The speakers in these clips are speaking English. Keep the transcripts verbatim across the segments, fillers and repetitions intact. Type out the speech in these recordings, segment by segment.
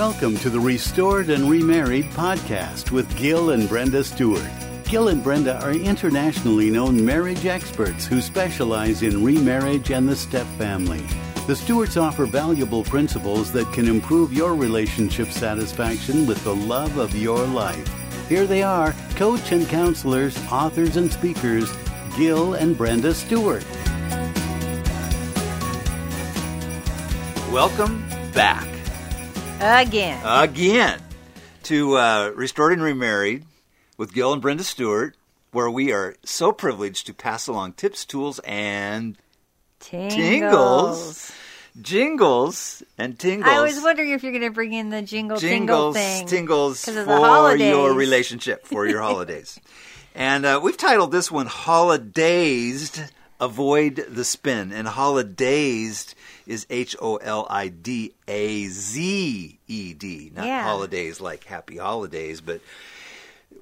Welcome to the Restored and Remarried podcast with Gil and Brenda Stewart. Gil and Brenda are internationally known marriage experts who specialize in remarriage and the step family. The Stewarts offer valuable principles that can improve your relationship satisfaction with the love of your life. Here they are, coach and counselors, authors and speakers, Gil and Brenda Stewart. Welcome back. Again. Again. To uh, Restored and Remarried with Gil and Brenda Stewart, where we are so privileged to pass along tips, tools, and tingles. tingles. Jingles and tingles. I was wondering if you're going to bring in the jingle, jingles, tingle thing. Tingles, tingles for your relationship, for your holidays. And uh, we've titled this one, Holidazed, Avoid the Spin. And Holidazed is H O L I D A Z E D. Not yeah. holidays like happy holidays, but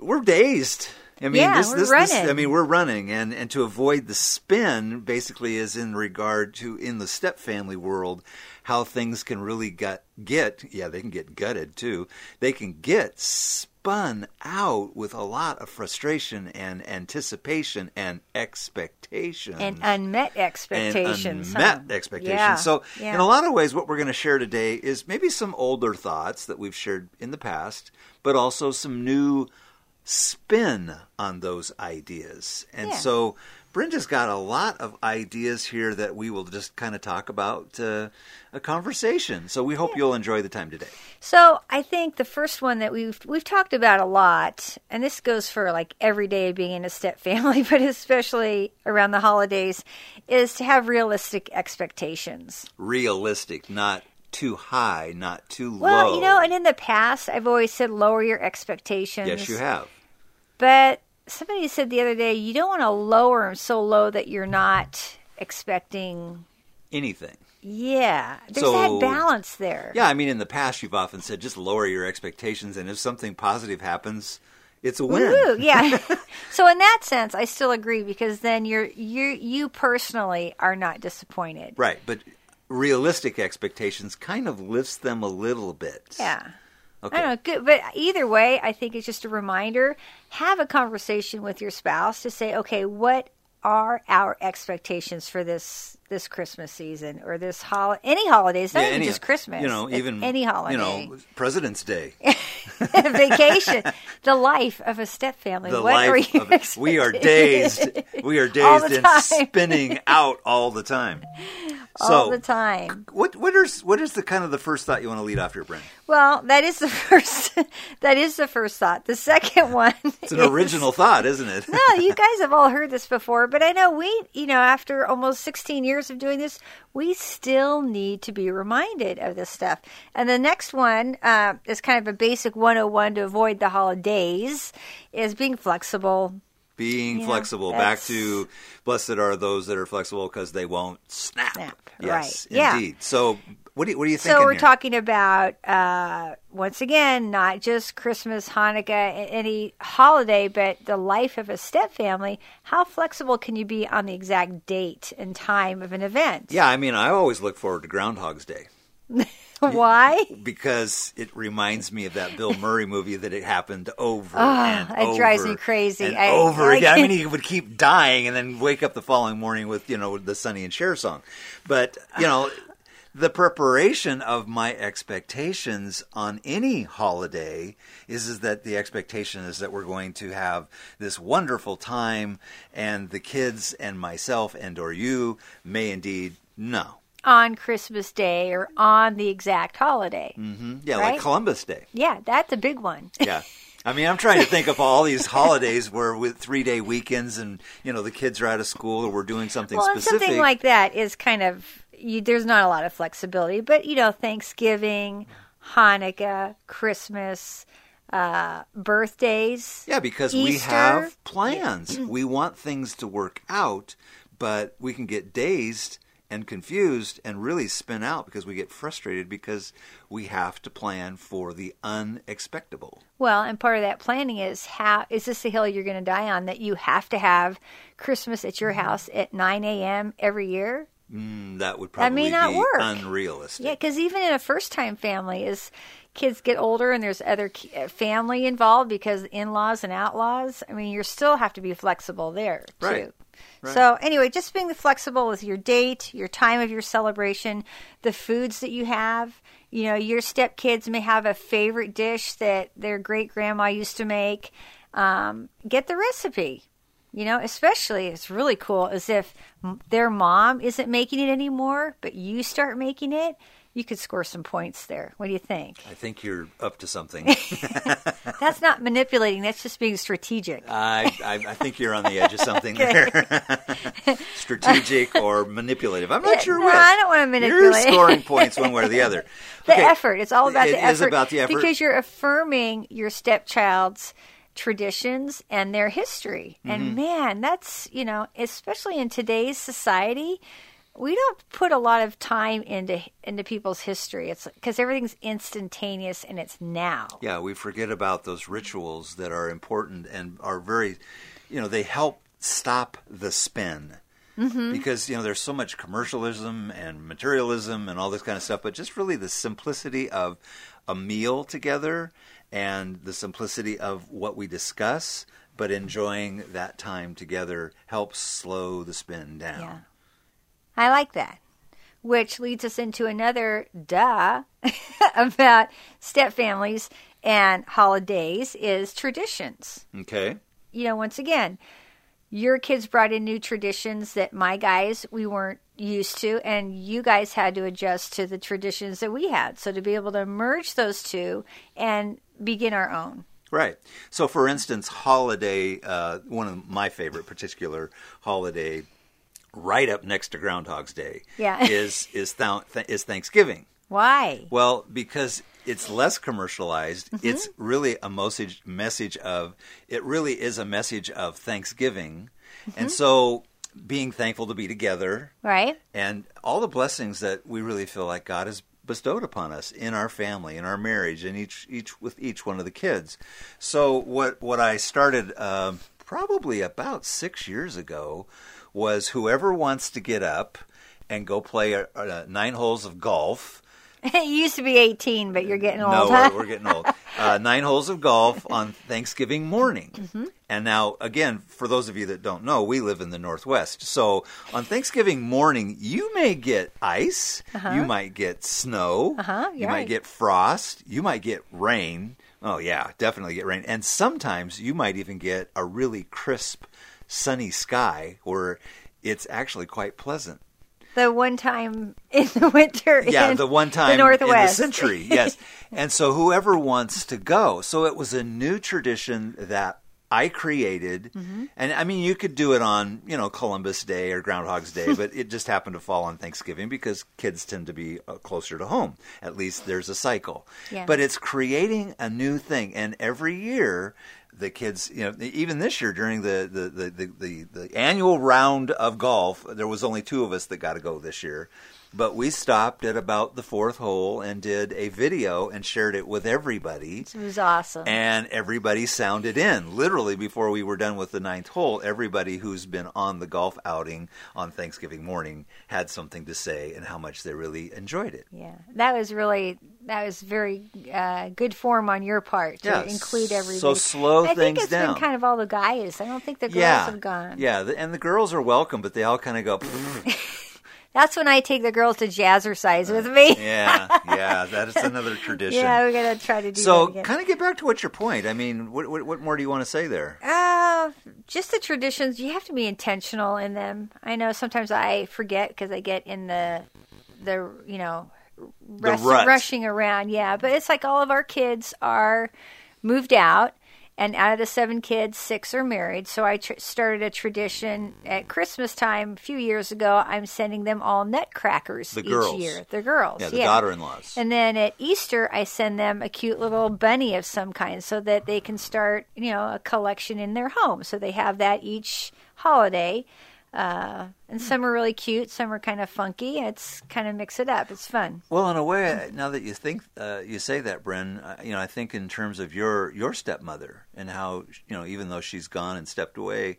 we're dazed. I mean, yeah, this, we're this, running. This, I mean, we're running, and, and to avoid the spin basically is in regard to, in the step family world, how things can really gut, get, yeah, they can get gutted too. They can get spun out with a lot of frustration and anticipation and expectations. And unmet expectations. And unmet huh? expectations. Yeah. So yeah. in a lot of ways, what we're going to share today is maybe some older thoughts that we've shared in the past, but also some new spin on those ideas. And yeah. so Brenda's got a lot of ideas here that we will just kind of talk about uh, a conversation. So we hope yeah. you'll enjoy the time today. So I think the first one that we've we've talked about a lot, and this goes for like every day of being in a step family, but especially around the holidays, is to have realistic expectations. Realistic, not too high, not too low. Well, you know, and in the past, I've always said lower your expectations. Yes, you have. But somebody said the other day, you don't want to lower them so low that you're not expecting anything. Yeah. There's so, that balance there. Yeah, I mean, in the past, you've often said just lower your expectations, and if something positive happens, it's a win. Ooh, yeah. So in that sense, I still agree, because then you're you you personally are not disappointed. Right, but realistic expectations kind of lifts them a little bit. Yeah. Okay. I don't know, good, but either way, I think it's just a reminder. Have a conversation with your spouse to say, okay, what are our expectations for this this Christmas season or this hol- any holidays? Not yeah, even any, just Christmas. You know, even any holiday. You know, President's Day, vacation, the life of a stepfamily. The what life are you of it. We are dazed. We are dazed and spinning out all the time. All so, the time. What what is what is the kind of the first thought you want to lead off here, Brenda? Well, that is the first. that is the first thought. The second one. It's an is, original thought, isn't it? No, you guys have all heard this before, but I know we, you know, after almost sixteen years of doing this, we still need to be reminded of this stuff. And the next one uh, is kind of a basic one oh one to avoid the holidays: is being flexible. Being yeah, flexible. Back to blessed are those that are flexible because they won't snap. snap. Yes, right. Indeed. Yeah. So what do you, what are you thinking So we're here? talking about, uh, once again, not just Christmas, Hanukkah, any holiday, but the life of a step family. How flexible can you be on the exact date and time of an event? Yeah, I mean, I always look forward to Groundhog's Day. Why? Because it reminds me of that Bill Murray movie that it happened over oh, and over. It drives me crazy. And I, over like again. I mean, he would keep dying and then wake up the following morning with, you know, the Sonny and Cher song. But, you know, the preparation of my expectations on any holiday is, is that the expectation is that we're going to have this wonderful time, and the kids and myself and or you may indeed know. On Christmas Day or on the exact holiday. Mm-hmm. Yeah, right? Like Columbus Day. Yeah, that's a big one. Yeah. I mean, I'm trying to think of all these holidays where with three-day weekends and, you know, the kids are out of school or we're doing something well, specific. Well, something like that is kind of, you, there's not a lot of flexibility. But, you know, Thanksgiving, Hanukkah, Christmas, uh, birthdays, yeah, because Easter. We have plans. Yeah. We want things to work out, but we can get dazed and confused and really spin out because we get frustrated because we have to plan for the unexpected. Well, and part of that planning is how is this the hill you're going to die on that you have to have Christmas at your house at nine a.m. every year? Mm, that would probably that may not be work. Unrealistic. Yeah, because even in a first-time family, as kids get older and there's other family involved because in-laws and outlaws, I mean, you still have to be flexible there, too. Right. Right. So anyway, just being flexible with your date, your time of your celebration, the foods that you have. You know, your stepkids may have a favorite dish that their great-grandma used to make. Um, get the recipe. You know, especially, it's really cool, is if their mom isn't making it anymore, but you start making it, you could score some points there. What do you think? I think you're up to something. That's not manipulating. That's just being strategic. I, I, I think you're on the edge of something there. Strategic or manipulative. I'm not sure no, which. I don't want to manipulate. You're scoring points one way or the other. The okay. effort. It's all about it the effort. It is about the effort. Because you're affirming your stepchild's traditions and their history. Mm-hmm. And man, that's, you know, especially in today's society, we don't put a lot of time into into people's history. It's because everything's instantaneous and it's now. Yeah, we forget about those rituals that are important and are very, you know, they help stop the spin. Mm-hmm. Because, you know, there's so much commercialism and materialism and all this kind of stuff, but just really the simplicity of a meal together and the simplicity of what we discuss, but enjoying that time together helps slow the spin down. Yeah. I like that, which leads us into another duh about stepfamilies and holidays is traditions. Okay. You know, once again, your kids brought in new traditions that my guys, we weren't used to, and you guys had to adjust to the traditions that we had. So to be able to merge those two and begin our own. Right. So, for instance, holiday, uh, one of my favorite particular holiday right up next to Groundhog's Day yeah. is is, th- is Thanksgiving. Why? Well, because it's less commercialized. Mm-hmm. It's really a message, message of, it really is a message of Thanksgiving. Mm-hmm. And so being thankful to be together. Right. And all the blessings that we really feel like God has bestowed upon us in our family, in our marriage, and each each with each one of the kids. So what, what I started uh, probably about six years ago was whoever wants to get up and go play a, a nine holes of golf. It used to be eighteen, but you're getting old. No, huh? we're, we're getting old. Uh, nine holes of golf on Thanksgiving morning. Mm-hmm. And now, again, for those of you that don't know, we live in the Northwest. So on Thanksgiving morning, you may get ice. Uh-huh. You might get snow. Uh-huh. You right. might get frost. You might get rain. Oh, yeah, definitely get rain. And sometimes you might even get a really crisp, sunny sky where it's actually quite pleasant. The one time in the winter yeah, in the one time the Northwest. In the century, yes. And so whoever wants to go. So it was a new tradition that I created. Mm-hmm. And, I mean, you could do it on, you know, Columbus Day or Groundhog's Day, but it just happened to fall on Thanksgiving because kids tend to be closer to home. At least there's a cycle. Yeah. But it's creating a new thing. And every year the kids, you know, even this year during the, the, the, the, the, the annual round of golf, there was only two of us that got to go this year. But we stopped at about the fourth hole and did a video and shared it with everybody. It was awesome. And everybody sounded in. Literally, before we were done with the ninth hole, everybody who's been on the golf outing on Thanksgiving morning had something to say and how much they really enjoyed it. Yeah, that was really, that was very uh, good form on your part to yeah. include everybody. So slow I things down. I think it's down. Been kind of all the guys. I don't think the girls yeah. have gone. Yeah, and the girls are welcome, but they all kind of go... That's when I take the girls to jazzercise with me. yeah, yeah, that is another tradition. Yeah, we're going to try to do so that again. So kind of get back to what's your point. I mean, what, what what more do you want to say there? Uh, just the traditions. You have to be intentional in them. I know sometimes I forget because I get in the, the you know, rest, the rushing around. Yeah, but it's like all of our kids are moved out. And out of the seven kids, six are married. So I tr- started a tradition at Christmas time a few years ago. I'm sending them all nutcrackers the each girls. year. The girls. Yeah, the yeah. daughter-in-laws. And then at Easter, I send them a cute little bunny of some kind so that they can start, you know, a collection in their home. So they have that each holiday. Uh, and some are really cute, some are kind of funky. It's kind of mix it up. It's fun. Well, in a way, now that you think uh, you say that, Bren, uh, you know, I think in terms of your your stepmother and how, you know, even though she's gone and stepped away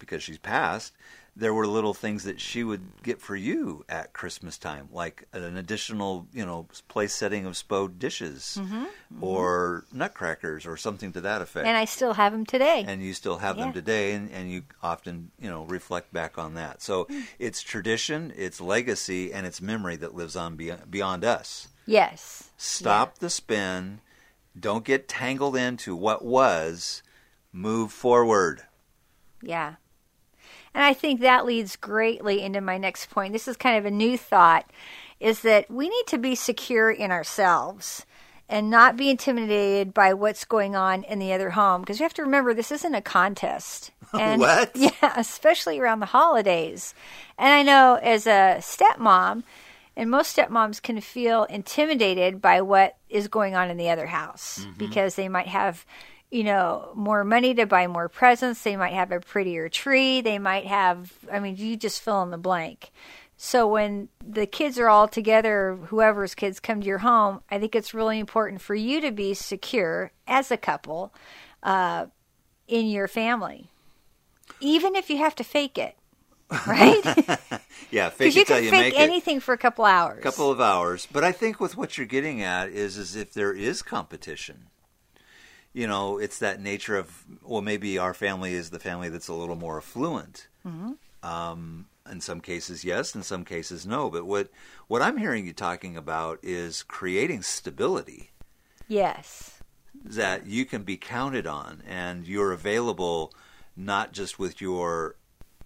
because she's passed, there were little things that she would get for you at Christmas time, like an additional, you know, place setting of Spode dishes mm-hmm. or nutcrackers or something to that effect. And I still have them today. And you still have yeah. them today, and, and you often, you know, reflect back on that. So mm-hmm. it's tradition, it's legacy, and it's memory that lives on beyond, beyond us. Yes. Stop yeah. the spin. Don't get tangled into what was. Move forward. Yeah. And I think that leads greatly into my next point. This is kind of a new thought, is that we need to be secure in ourselves and not be intimidated by what's going on in the other home. Because you have to remember, this isn't a contest. And, what? Yeah, especially around the holidays. And I know as a stepmom, and most stepmoms can feel intimidated by what is going on in the other house mm-hmm. because they might have, you know, more money to buy more presents. They might have a prettier tree. They might have, I mean, you just fill in the blank. So when the kids are all together, whoever's kids come to your home, I think it's really important for you to be secure as a couple uh, in your family, even if you have to fake it. Right? Yeah, fake it till you make it. You can fake anything for a couple hours. A couple of hours. But I think with what you're getting at is, is if there is competition, you know, it's that nature of, well, maybe our family is the family that's a little more affluent. Mm-hmm. Um, in some cases, yes. In some cases, no. But what, what I'm hearing you talking about is creating stability. Yes. That you can be counted on, and you're available not just with your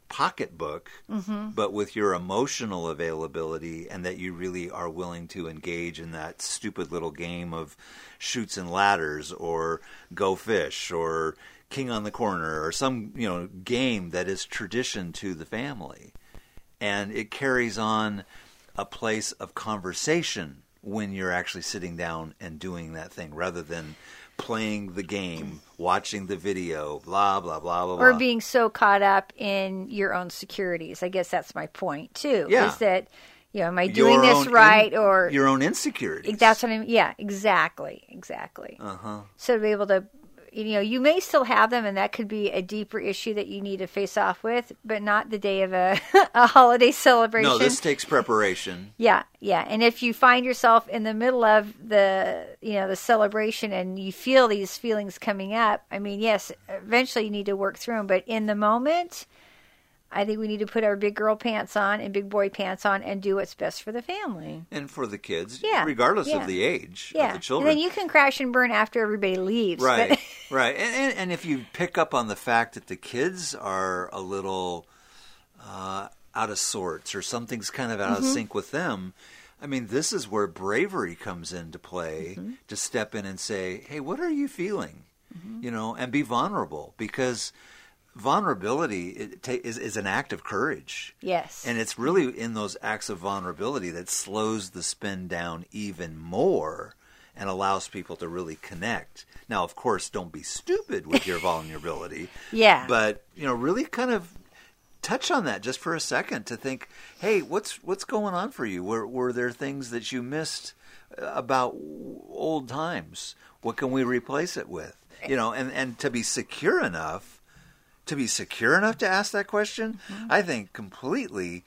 pocketbook, mm-hmm. but with your emotional availability, and that you really are willing to engage in that stupid little game of shoots and ladders or go fish or king on the corner or some, you know, game that is tradition to the family. And it carries on a place of conversation when you're actually sitting down and doing that thing rather than playing the game, watching the video, blah, blah, blah, blah, blah. Or being so caught up in your own securities. I guess that's my point, too. Yeah. Is that, you know, am I doing your this right? In, or your own insecurities. That's what I mean. Yeah, exactly. Exactly. Uh-huh. So to be able to, you know, you may still have them, and that could be a deeper issue that you need to face off with, but not the day of a, a holiday celebration. No, this takes preparation. Yeah, yeah. And if you find yourself in the middle of the, you know, the celebration and you feel these feelings coming up, I mean, yes, eventually you need to work through them. But in the moment, I think we need to put our big girl pants on and big boy pants on and do what's best for the family. And for the kids, yeah, regardless yeah. of the age yeah. of the children. And then you can crash and burn after everybody leaves. Right, right. And, and, and if you pick up on the fact that the kids are a little uh, out of sorts or something's kind of out mm-hmm. of sync with them, I mean, this is where bravery comes into play mm-hmm. to step in and say, hey, what are you feeling? Mm-hmm. You know, and be vulnerable, because vulnerability is, is an act of courage. Yes. And it's really in those acts of vulnerability that slows the spin down even more and allows people to really connect. Now, of course, don't be stupid with your vulnerability. Yeah. But, you know, really kind of touch on that just for a second to think, hey, what's what's going on for you? Were, were there things that you missed about old times? What can we replace it with? You know, and, and to be secure enough to be secure enough to ask that question, mm-hmm. I think completely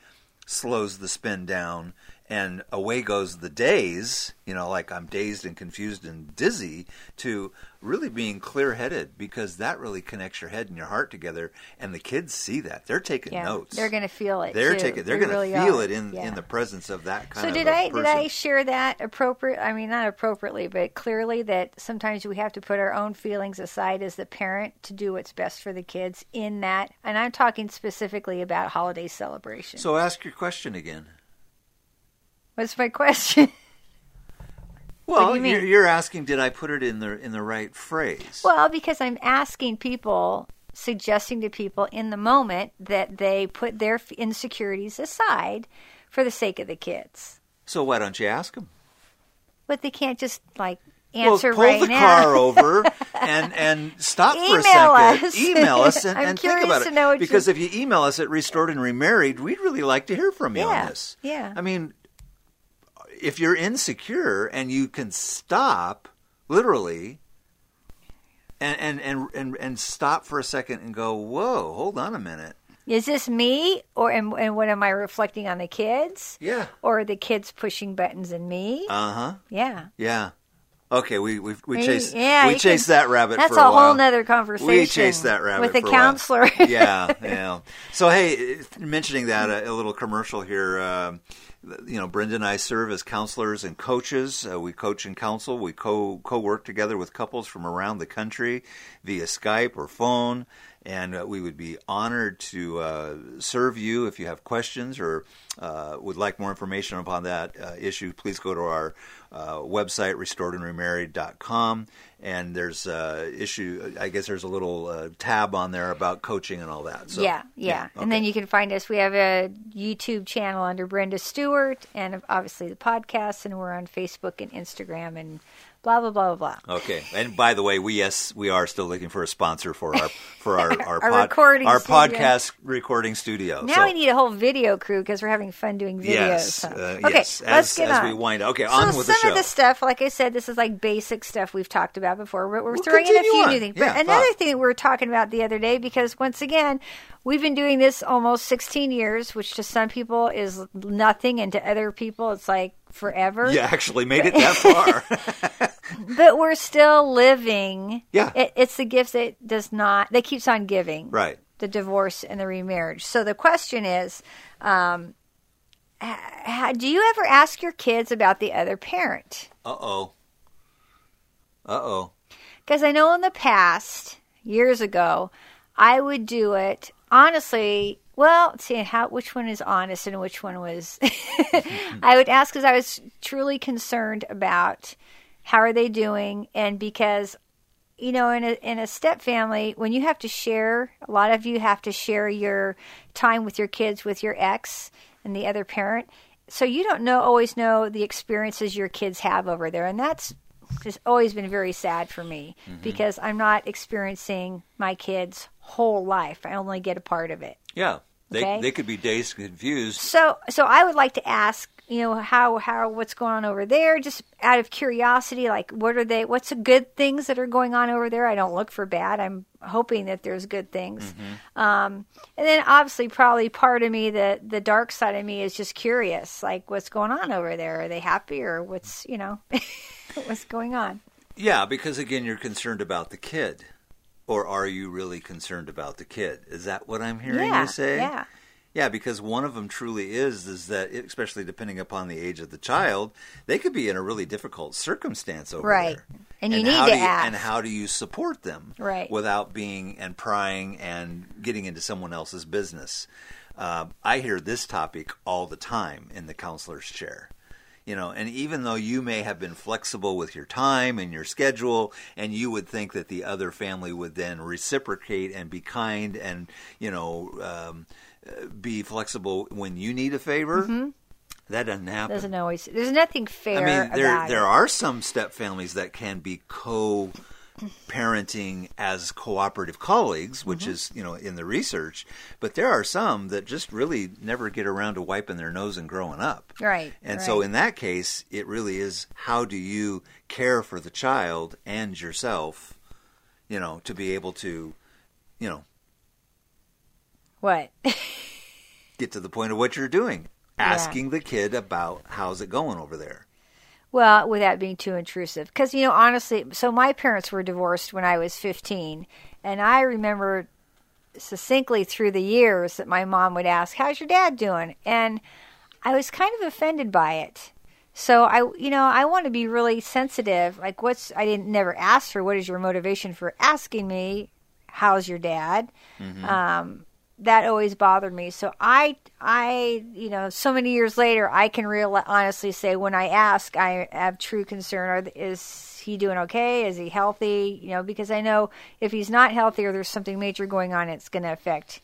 slows the spin down, and away goes the daze, you know, like I'm dazed and confused and dizzy, to really being clear-headed, because that really connects your head and your heart together, and the kids see that. They're taking yeah, notes. They're going to feel it, They're too. taking. They're they going to really feel are. it in, yeah. in the presence of that kind so of did I, person. So did I share that appropriate? I mean, not appropriately, but clearly that sometimes we have to put our own feelings aside as the parent to do what's best for the kids in that, and I'm talking specifically about holiday celebration. So ask your question again. What's my question? Well, you you're, you're asking, did I put it in the in the right phrase? Well, because I'm asking people, suggesting to people in the moment that they put their insecurities aside for the sake of the kids. So why don't you ask them? But they can't just like answer well, pull right the now. car over and, and stop for a second. Us. Email us and, I'm and think about to it. Know what because you... if you email us at Restored and Remarried, we'd really like to hear from you yeah, on this. Yeah, I mean, if you're insecure and you can stop, literally, and, and and and and stop for a second and go, whoa, hold on a minute. Is this me, or and, and what am I reflecting on the kids? Yeah. Or are the kids pushing buttons in me? Uh-huh. Yeah. Yeah. Okay, we we we chase yeah, we chase that rabbit for a while. That's a whole other conversation. We chase that rabbit with a counselor. yeah, yeah. So hey, mentioning that a, a little commercial here. Uh, you know, Brenda and I serve as counselors and coaches. Uh, we coach and counsel. We co co work together with couples from around the country via Skype or phone, and uh, we would be honored to uh, serve you if you have questions or uh, would like more information upon that uh, issue. Please go to our Uh, website, restored and remarried dot com, and there's uh, issue, I guess there's a little uh, tab on there about coaching and all that. So, yeah, yeah. yeah okay. And then you can find us. We have a YouTube channel under Brenda Stewart, and obviously the podcast, and we're on Facebook and Instagram and blah, blah, blah, blah, blah. Okay. And by the way, we, yes, we are still looking for a sponsor for our, for our, our, our, pod, recording our podcast recording studio. Now so. We need a whole video crew because we're having fun doing videos. Yes. So. Uh, okay. Yes. Let's as, get as on. We wind up. Okay. So on with the show. Some of the stuff, like I said, this is like basic stuff we've talked about before. We're, we're we'll throwing in a few on. new things. Yeah, but another thought. thing that we were talking about the other day, because once again, we've been doing this almost sixteen years, which to some people is nothing. And to other people, it's like forever. You actually made it that far. But we're still living. Yeah. It, it's the gift that does not, that keeps on giving. Right. The divorce and the remarriage. So the question is, um, how, do you ever ask your kids about the other parent? Uh-oh. Uh-oh. Because I know in the past, years ago, I would do it, honestly. Well, let's see how which one is honest and which one was. I would ask because I was truly concerned about how are they doing, and because you know, in a in a step family, when you have to share, a lot of you have to share your time with your kids with your ex and the other parent, so you don't know always know the experiences your kids have over there, and that's just always been very sad for me mm-hmm. because I'm not experiencing my kids' whole life. I only get a part of it. Yeah. They okay? they could be dazed, confused. So so I would like to ask, you know, how how what's going on over there, just out of curiosity, like what are they what's the good things that are going on over there? I don't look for bad. I'm hoping that there's good things. Mm-hmm. Um, and then obviously probably part of me, the the dark side of me is just curious, like what's going on over there? Are they happy or what's, you know, what's going on? Yeah, because again, you're concerned about the kid. Or are you really concerned about the kid? Is that what I'm hearing yeah, you say? Yeah. Yeah, because one of them truly is, is that it, especially depending upon the age of the child, they could be in a really difficult circumstance over right. there. Right. And, and you need to you, ask. And how do you support them right. without being and prying and getting into someone else's business? Uh, I hear this topic all the time in the counselor's chair. You know, and even though you may have been flexible with your time and your schedule, and you would think that the other family would then reciprocate and be kind and, you know, um, be flexible when you need a favor, mm-hmm. that doesn't happen. Doesn't always. There's nothing fair. I mean, there about there it. are some step families that can be co. parenting as cooperative colleagues, which mm-hmm. is, you know, in the research, but there are some that just really never get around to wiping their nose and growing up. Right. And right. so in that case, it really is, how do you care for the child and yourself, you know, to be able to, you know, what get to the point of what you're doing, asking yeah. the kid about how's it going over there. Well, without being too intrusive. Because, you know, honestly, so my parents were divorced when I was fifteen. And I remember succinctly through the years that my mom would ask, how's your dad doing? And I was kind of offended by it. So, I, you know, I want to be really sensitive. Like, what's, I didn't never ask for, what is your motivation for asking me, how's your dad? Mm-hmm. Um, that always bothered me. So I, I, you know, so many years later, I can real honestly say when I ask, I have true concern. Is he doing okay? Is he healthy? You know, because I know if he's not healthy or there's something major going on, it's going to affect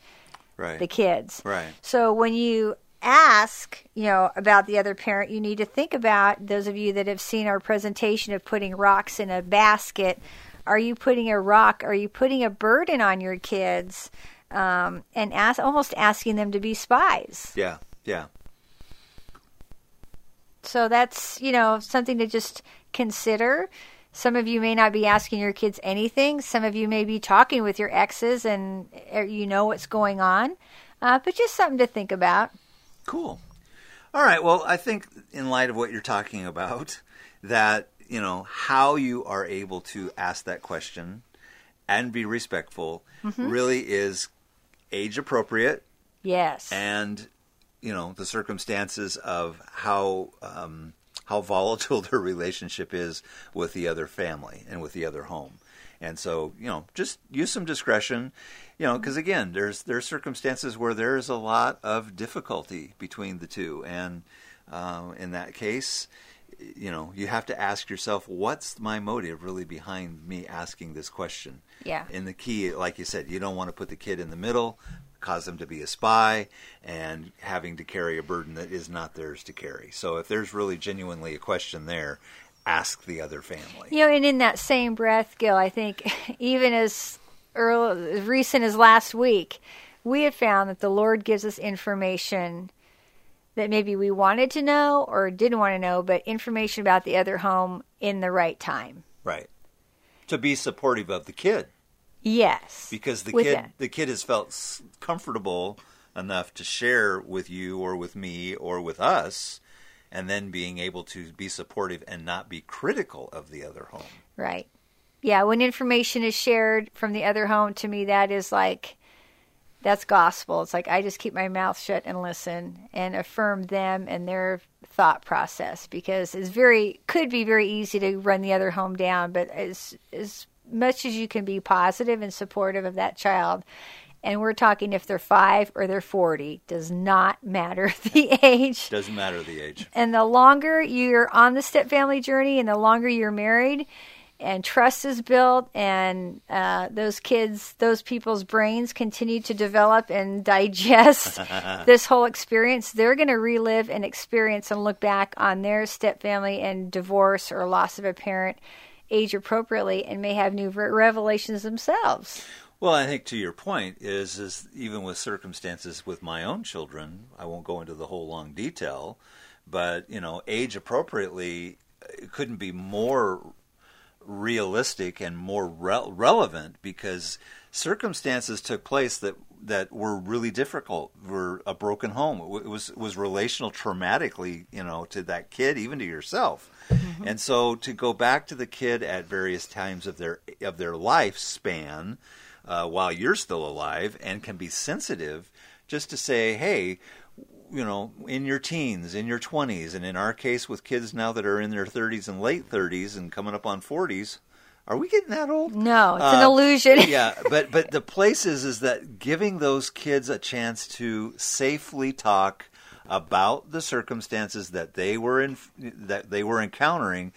right. the kids. Right. So when you ask, you know, about the other parent, you need to think about those of you that have seen our presentation of putting rocks in a basket. Are you putting a rock? Are you putting a burden on your kids? Um, and ask, almost asking them to be spies. Yeah, yeah. So that's, you know, something to just consider. Some of you may not be asking your kids anything. Some of you may be talking with your exes and you know what's going on. uh, but just something to think about. Cool. All right. Well, I think in light of what you're talking about, that, you know, how you are able to ask that question and be respectful mm-hmm. really is age appropriate. Yes. And, you know, the circumstances of how um, how volatile their relationship is with the other family and with the other home. And so, you know, just use some discretion, you know, because, again, there's there's circumstances where there is a lot of difficulty between the two. And uh, in that case, you know, you have to ask yourself, what's my motive really behind me asking this question? Yeah. And the key, like you said, you don't want to put the kid in the middle, cause them to be a spy and having to carry a burden that is not theirs to carry. So if there's really genuinely a question there, ask the other family. You know, and in that same breath, Gil, I think even as early, as recent as last week, we have found that the Lord gives us information that maybe we wanted to know or didn't want to know, but information about the other home in the right time. Right. To be supportive of the kid. Yes. Because the kid that. the kid has felt comfortable enough to share with you or with me or with us, and then being able to be supportive and not be critical of the other home. Right. Yeah, when information is shared from the other home, to me that is like, that's gospel. It's like I just keep my mouth shut and listen and affirm them and their thought process, because it's very could be very easy to run the other home down, but as as much as you can be positive and supportive of that child, and we're talking if they're five or they're forty, does not matter the age. Doesn't matter the age. And the longer you're on the stepfamily journey and the longer you're married and trust is built and uh, those kids, those people's brains continue to develop and digest this whole experience, they're going to relive an experience and look back on their stepfamily and divorce or loss of a parent age appropriately and may have new revelations themselves. Well, I think to your point is, is even with circumstances with my own children, I won't go into the whole long detail, but, you know, age appropriately couldn't be more realistic and more re- relevant because circumstances took place that that were really difficult, were a broken home. It was was relational traumatically, you know, to that kid, even to yourself. Mm-hmm. And so to go back to the kid at various times of their of their lifespan uh, while you're still alive and can be sensitive just to say, hey, you know, in your teens, in your twenties, and in our case with kids now that are in their thirties and late thirties and coming up on forties, are we getting that old? No, it's uh, an illusion. yeah, but but the place is, is that giving those kids a chance to safely talk about the circumstances that they were in, that they were encountering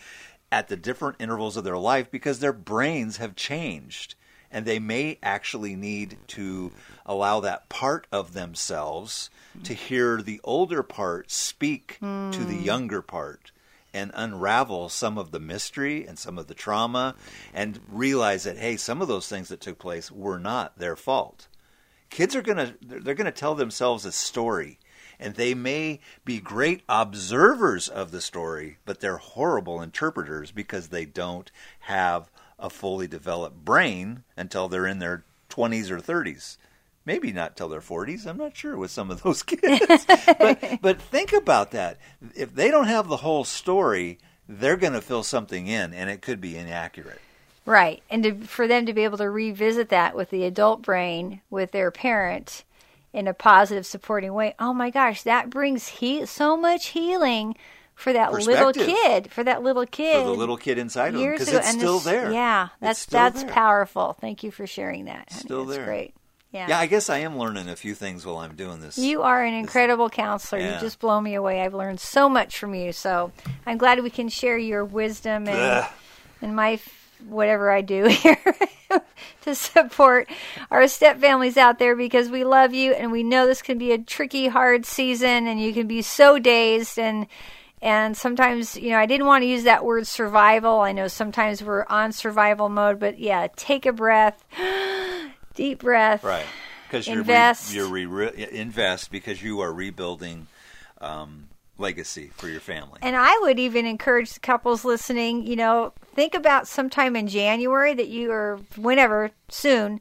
at the different intervals of their life, because their brains have changed and they may actually need to allow that part of themselves to hear the older part speak mm. to the younger part and unravel some of the mystery and some of the trauma and realize that, hey, some of those things that took place were not their fault. Kids are going to, they're going to tell themselves a story, and they may be great observers of the story, but they're horrible interpreters because they don't have a fully developed brain until they're in their twenties or thirties. Maybe not till their forties. I'm not sure with some of those kids. but, but think about that. If they don't have the whole story, they're going to fill something in, and it could be inaccurate. Right. And to, for them to be able to revisit that with the adult brain, with their parent, in a positive, supporting way, oh, my gosh, that brings he- so much healing for that little kid, for that little kid. For the little kid inside of them, because it's still there. Yeah, that's that's powerful. Thank you for sharing that. Still there. That's great. Yeah. yeah, I guess I am learning a few things while I'm doing this. You are an incredible this, counselor. Yeah. You just blow me away. I've learned so much from you. So I'm glad we can share your wisdom and Ugh. and my whatever I do here to support our step families out there, because we love you and we know this can be a tricky, hard season, and you can be so dazed and and sometimes, you know, I didn't want to use that word survival. I know sometimes we're on survival mode, but yeah, take a breath. Deep breath. Right. Because you're invest. Re, you're re, re, invest because you are rebuilding um, legacy for your family. And I would even encourage the couples listening, you know, think about sometime in January that you, or whenever, soon,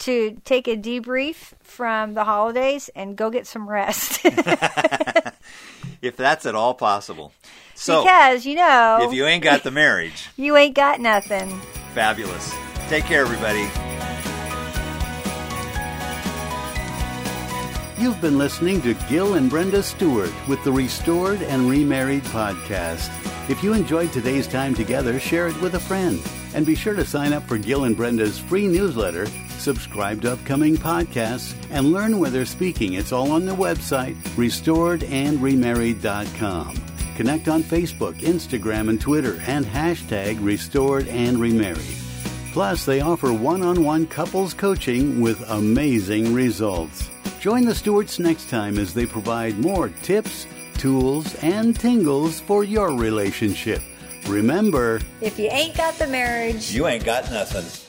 to take a debrief from the holidays and go get some rest. If that's at all possible. So, because, you know, if you ain't got the marriage, you ain't got nothing. Fabulous. Take care, everybody. You've been listening to Gil and Brenda Stewart with the Restored and Remarried podcast. If you enjoyed today's time together, share it with a friend. And be sure to sign up for Gil and Brenda's free newsletter, subscribe to upcoming podcasts, and learn where they're speaking. It's all on the website, restored and remarried dot com. Connect on Facebook, Instagram, and Twitter, and hashtag Restored and Remarried. Plus, they offer one-on-one couples coaching with amazing results. Join the Stewarts next time as they provide more tips, tools, and tingles for your relationship. Remember, if you ain't got the marriage, you ain't got nothing.